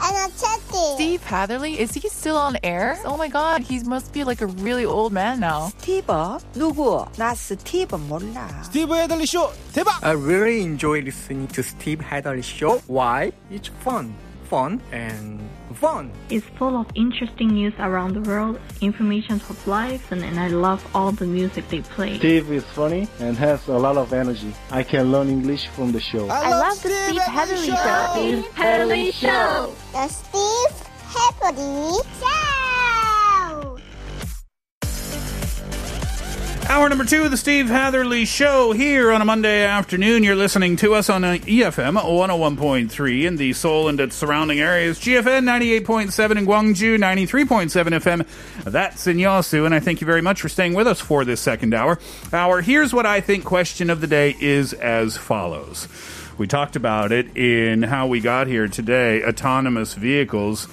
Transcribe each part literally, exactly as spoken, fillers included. Energetic. Steve Hatherley, is he still on air? Oh my god, he must be like a really old man now. Steve? 누구? 나 스티브 몰라. Steve Hatherley show, 대박! I really enjoy listening to Steve Hatherley show. Why? It's fun. Fun and fun. It's full of interesting news around the world, information of life, and, and I love all the music they play. Steve is funny and has a lot of energy. I can learn English from the show. I, I love, love the Steve Hatherley show. Steve Hatherley show. The Steve Hatherley show. Hour number two of the Steve Hatherley show here on a Monday afternoon. You're listening to us on E F M one oh one point three in the Seoul and its surrounding areas, G F N ninety-eight point seven in Gwangju, ninety-three point seven F M. That's in Yeosu, and I thank you very much for staying with us for this second hour. Our Here's What I Think question of the day is as follows. We talked about it in how we got here today, autonomous vehicles.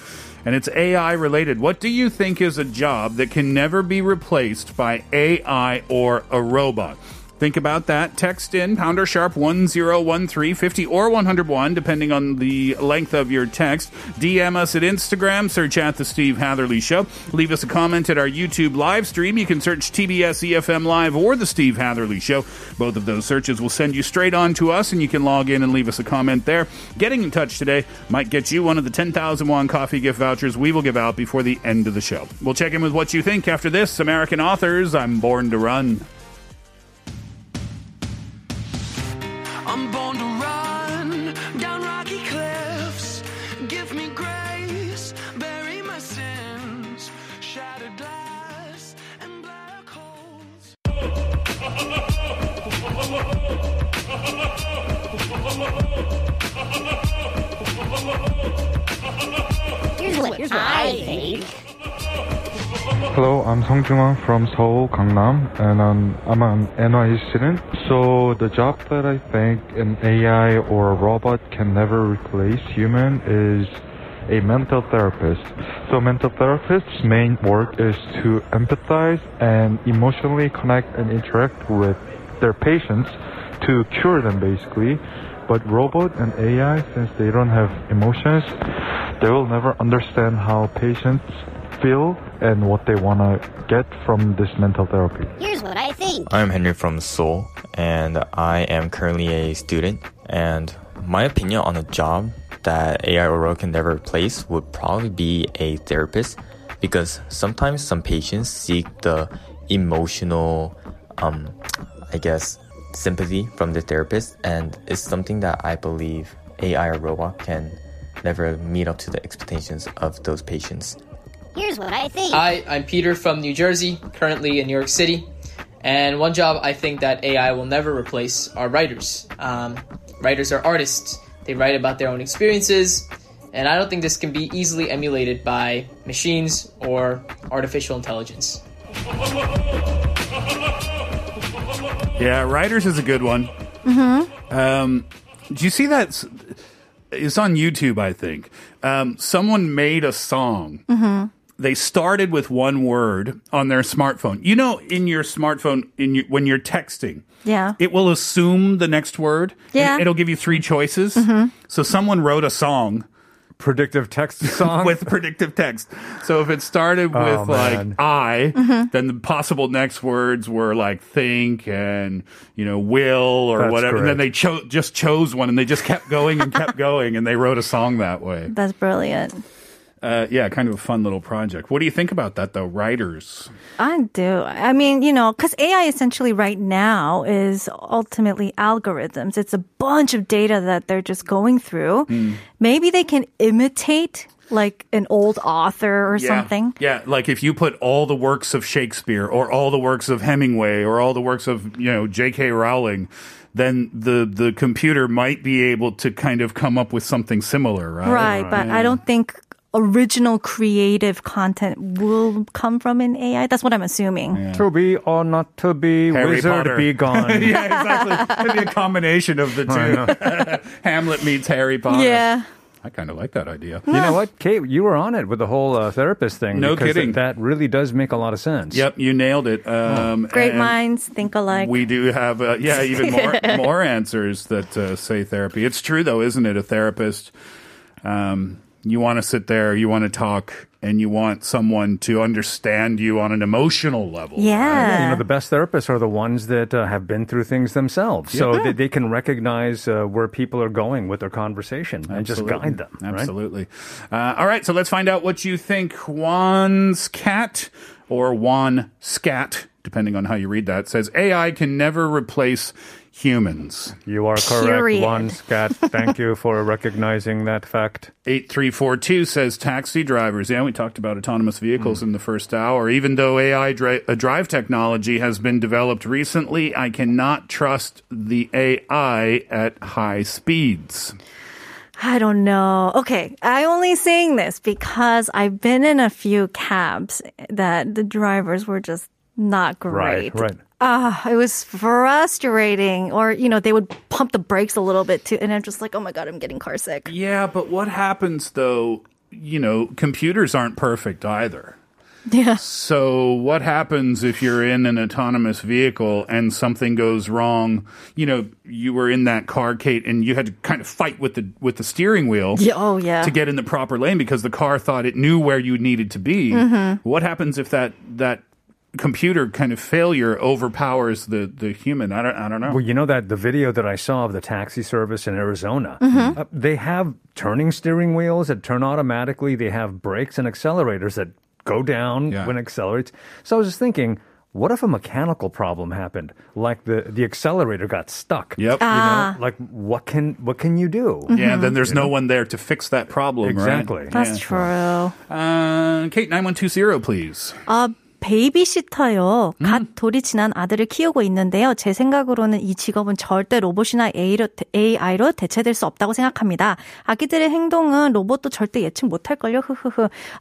And it's A I related. What do you think is a job that can never be replaced by A I or a robot? Think about that. Text in pounder sharp one oh one three, fifty or one oh one, depending on the length of your text. D M us at Instagram. Search at The Steve Hatherley Show. Leave us a comment at our YouTube live stream. You can search T B S E F M Live or The Steve Hatherley Show. Both of those searches will send you straight on to us, and you can log in and leave us a comment there. Getting in touch today might get you one of the ten thousand won coffee gift vouchers we will give out before the end of the show. We'll check in with what you think after this. American Authors, I'm Born to Run. I'm born to run down rocky cliffs. Give me grace, bury my sins. Shattered glass and black holes. Here's what, here's what I think. Hello, I'm Song Jungwan from Seoul, Gangnam, and um, I'm an N Y U student. So the job that I think an A I or a robot can never replace human is a mental therapist. So mental therapist's main work is to empathize and emotionally connect and interact with their patients to cure them basically. But robot and A I, since they don't have emotions, they will never understand how patients feel and what they want to get from this mental therapy. Here's what I think. I'm Henry from Seoul, and I am currently a student. And my opinion on a job that A I or robot can never replace would probably be a therapist, because sometimes some patients seek the emotional, um, I guess, sympathy from the therapist, and it's something that I believe A I or robot can never meet up to the expectations of those patients. Here's what I think. Hi, I'm Peter from New Jersey, currently in New York City. And one job I think that A I will never replace are writers. Um, writers are artists. They write about their own experiences. And I don't think this can be easily emulated by machines or artificial intelligence. Yeah, writers is a good one. Mm-hmm. Um, do you see that? It's on YouTube, I think. Um, someone made a song. Mm-hmm. They started with one word on their smartphone. You know, in your smartphone, in your, when you're texting, yeah, it will assume the next word. Yeah. It'll give you three choices. Mm-hmm. So someone wrote a song. Predictive text song? With predictive text. So if it started with, oh, like, I, mm-hmm. then the possible next words were, like, think and, you know, will or That's whatever. Correct. And then they cho- just chose one, and they just kept going and kept going, and they wrote a song that way. That's brilliant. Uh, yeah, kind of a fun little project. What do you think about that, though, writers? I do. I mean, you know, because A I essentially right now is ultimately algorithms. It's a bunch of data that they're just going through. Mm. Maybe they can imitate like an old author or yeah. something. Yeah, like if you put all the works of Shakespeare or all the works of Hemingway or all the works of, you know, J K. Rowling, then the, the computer might be able to kind of come up with something similar, right? Right, right. But yeah. I don't think original creative content will come from an A I? That's what I'm assuming. Yeah. To be or not to be, Harry wizard Potter. Be gone. Yeah, exactly. It'd be a combination of the two. Hamlet meets Harry Potter. Yeah. I kind of like that idea. You know what, Kate? You were on it with the whole uh, therapist thing. No kidding. That really does make a lot of sense. Yep, you nailed it. Um, oh. Great minds think alike. We do have, uh, yeah, even more more answers that uh, say therapy. It's true, though, isn't it? A therapist, um, you want to sit there, you want to talk, and you want someone to understand you on an emotional level. Yeah. Right? You know, the best therapists are the ones that uh, have been through things themselves. Yeah. So they, they can recognize uh, where people are going with their conversation. Absolutely. And just guide them. Right? Absolutely. Uh, all right. So let's find out what you think. Juan's cat or Juan Scat, depending on how you read that, says A I can never replace humans. You are correct, Juan Scott. Thank you for recognizing that fact. eight three four two says taxi drivers. Yeah, we talked about autonomous vehicles mm. in the first hour. Even though A I dri- drive technology has been developed recently, I cannot trust the A I at high speeds. I don't know. Okay, I only saying this because I've been in a few cabs that the drivers were just not great. Right, right. Ah, uh, it was frustrating. Or, you know, they would pump the brakes a little bit too. And I'm just like, oh my God, I'm getting car sick. Yeah, but what happens though, you know, computers aren't perfect either. Yeah. So what happens if you're in an autonomous vehicle and something goes wrong? You know, you were in that car, Kate, and you had to kind of fight with the with the steering wheel yeah, oh, yeah. to get in the proper lane because the car thought it knew where you needed to be. Mm-hmm. What happens if that that computer kind of failure overpowers the, the human? I don't, I don't know. Well, you know that the video that I saw of the taxi service in Arizona, mm-hmm. uh, they have turning steering wheels that turn automatically. They have brakes and accelerators that go down yeah. when it accelerates. So I was just thinking, what if a mechanical problem happened? Like the, the accelerator got stuck. Yep. Ah. You know, like what can what can you do? Mm-hmm. Yeah, then there's you no know? one there to fix that problem, exactly. right? That's yeah. true. Uh, Kate, nine one two zero, please. Uh, 베이비시터요. 음. 갓 돌이 지난 아들을 키우고 있는데요. 제 생각으로는 이 직업은 절대 로봇이나 에이로, 에이아이로 대체될 수 없다고 생각합니다. 아기들의 행동은 로봇도 절대 예측 못할걸요.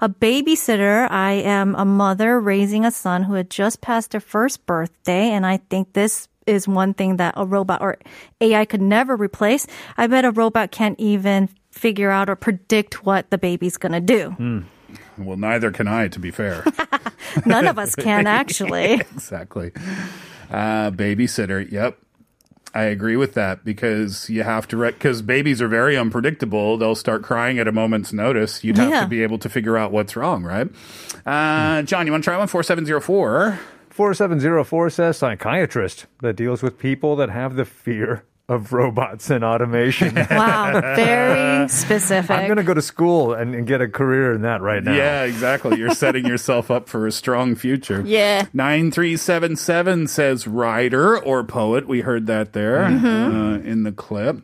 A babysitter. I am a mother raising a son who had just passed their first birthday, and I think this is one thing that a robot or A I could never replace. I bet a robot can't even figure out or predict what the baby's gonna do. 음. Well, neither can I, to be fair. None of us can, actually. Exactly. Uh, babysitter, yep. I agree with that because you have to, because re- babies are very unpredictable. They'll start crying at a moment's notice. You'd have yeah. to be able to figure out what's wrong, right? Uh, John, you want to try one? four seven zero four four seven zero four says psychiatrist that deals with people that have the fear of robots and automation. Wow, very specific. I'm going to go to school and, and get a career in that right now. Yeah, exactly. You're setting yourself up for a strong future. Yeah. nine three seven seven says writer or poet. We heard that there mm-hmm. uh, in the clip.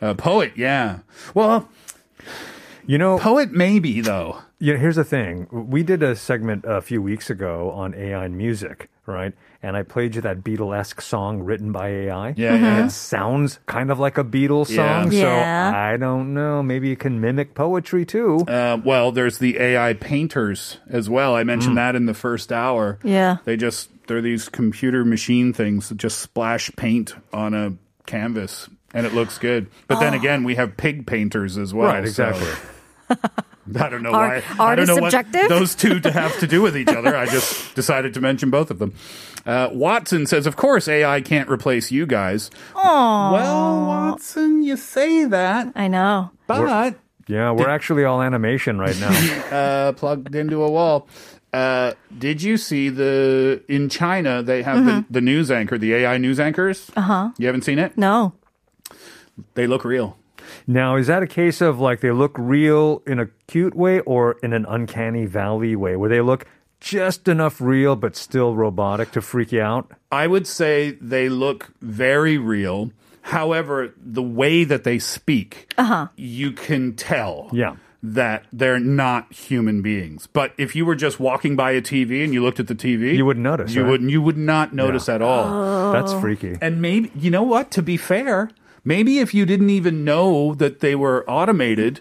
Uh, poet, yeah. Well, you know, poet maybe, though. Yeah, here's the thing. We did a segment a few weeks ago on A I and music, right? And I played you that Beatlesque song written by A I. Yeah, mm-hmm. yeah. It sounds kind of like a Beatles yeah. song. Yeah. So I don't know. Maybe it can mimic poetry too. Uh, well, there's the A I painters as well. I mentioned mm. that in the first hour. Yeah. They just, they're these computer machine things that just splash paint on a canvas and it looks good. But oh. then again, we have pig painters as well. Right, exactly. So. I don't know Art, why. Art I don't know subjective? What those two to have to do with each other. I just decided to mention both of them. Uh, Watson says, of course, A I can't replace you guys. Aww. Well, Watson, you say that. I know. But. We're, yeah, we're did, actually all animation right now. uh, plugged into a wall. Uh, did you see the, in China, they have mm-hmm. the, the news anchor, the A I news anchors? Uh-huh. You haven't seen it? No. They look real. Now, is that a case of like they look real in a cute way or in an uncanny valley way where they look just enough real but still robotic to freak you out? I would say they look very real. However, the way that they speak, uh-huh. you can tell. Yeah. that they're not human beings. But if you were just walking by a T V and you looked at the T V... You wouldn't notice, You, right? wouldn't, you would not notice yeah. at all. Oh. That's freaky. And maybe, you know what? To be fair, maybe if you didn't even know that they were automated,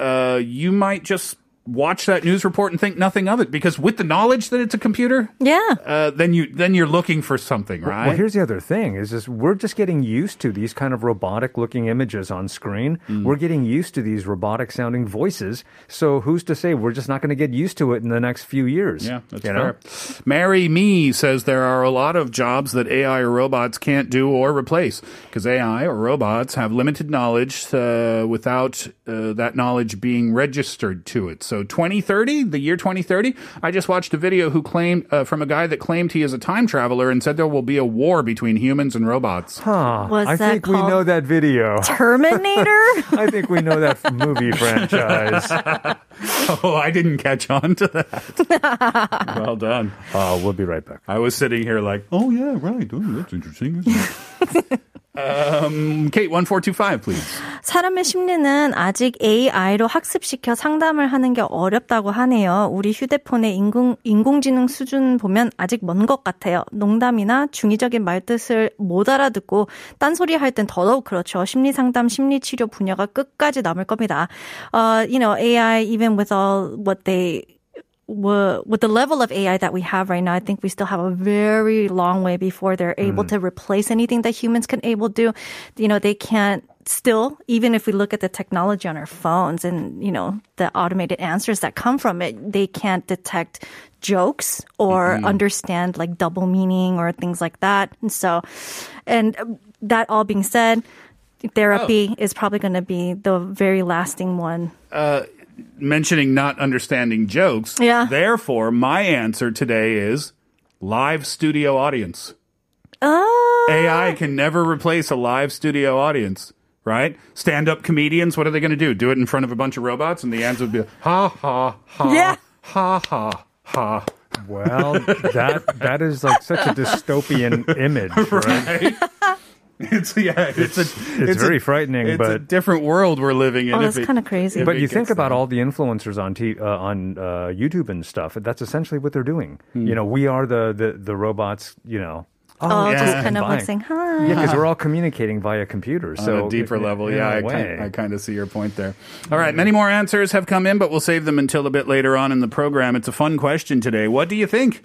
uh, you might just watch that news report and think nothing of it, because with the knowledge that it's a computer, yeah, uh, then you then you're looking for something, right? Well, here's the other thing: is just we're just getting used to these kind of robotic-looking images on screen. Mm. We're getting used to these robotic-sounding voices. So who's to say we're just not going to get used to it in the next few years? Yeah, that's you fair. Know? Marry Me says there are a lot of jobs that A I or robots can't do or replace because A I or robots have limited knowledge uh, without uh, that knowledge being registered to it. So twenty thirty, the year twenty thirty, I just watched a video who claimed uh, from a guy that claimed he is a time traveler and said there will be a war between humans and robots. Huh. Was I think we know that video. Terminator? I think we know that movie franchise. Oh, I didn't catch on to that. Well done. Uh, we'll be right back. I was sitting here like, oh, yeah, right. Oh, that's interesting. Um, Kate, one four two five, please. 사람의 심리는 아직 에이아이로 학습시켜 상담을 하는 게 어렵다고 하네요. 우리 휴대폰의 인공, 인공지능 수준 보면 아직 먼 것 같아요. 농담이나 중의적인 말뜻을 못 알아듣고 딴소리 할 땐 더더욱 그렇죠. 심리상담, 심리치료 분야가 끝까지 남을 겁니다. Uh, you know, 에이아이, even with all what they... with the level of A I that we have right now, I think we still have a very long way before they're able mm. to replace anything that humans can able do. You know, they can't still, even if we look at the technology on our phones and, you know, the automated answers that come from it, they can't detect jokes or mm-hmm. understand like double meaning or things like that. And so, and that all being said, therapy oh. is probably going to be the very lasting one. Uh, mentioning not understanding jokes. Yeah. Therefore, my answer today is live studio audience. Oh. A I can never replace a live studio audience, right? Stand-up comedians, what are they going to do? Do it in front of a bunch of robots? And the answer would be, ha, ha, ha, yeah. ha, ha, ha. Well, that that is like such a dystopian image, right? Right? It's yeah, it's, it's, a, it's, it's very a, frightening. It's but a different world we're living in. Oh, that's kind of crazy. But you think about them. all the influencers on t- uh, on uh, YouTube and stuff. That's essentially what they're doing. Mm. You know, we are the, the, the robots. You know, oh, oh yeah. just kind of like saying hi. Yeah, because we're all communicating via computers. On so a deeper it, level, yeah, I kind, I kind of see your point there. All right, many more answers have come in, but we'll save them until a bit later on in the program. It's a fun question today. What do you think?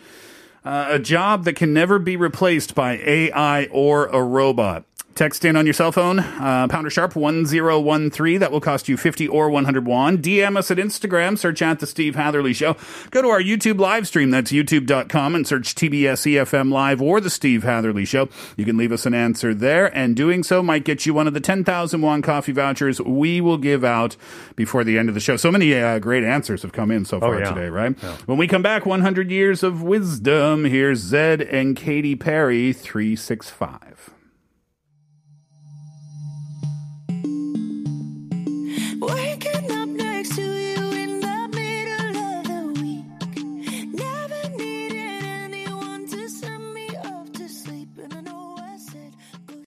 Uh, a job that can never be replaced by A I or a robot. Text in on your cell phone, uh, pounder sharp one zero one three. That will cost you fifty or one hundred won. D M us at Instagram. Search at The Steve Hatherley Show. Go to our YouTube live stream. That's youtube dot com and search T B S E F M Live or The Steve Hatherley Show. You can leave us an answer there. And doing so might get you one of the ten thousand won coffee vouchers we will give out before the end of the show. So many uh, great answers have come in so far oh, yeah. today, right? Yeah. When we come back, one hundred years of wisdom. Here's Zed and Katy Perry, three sixty-five.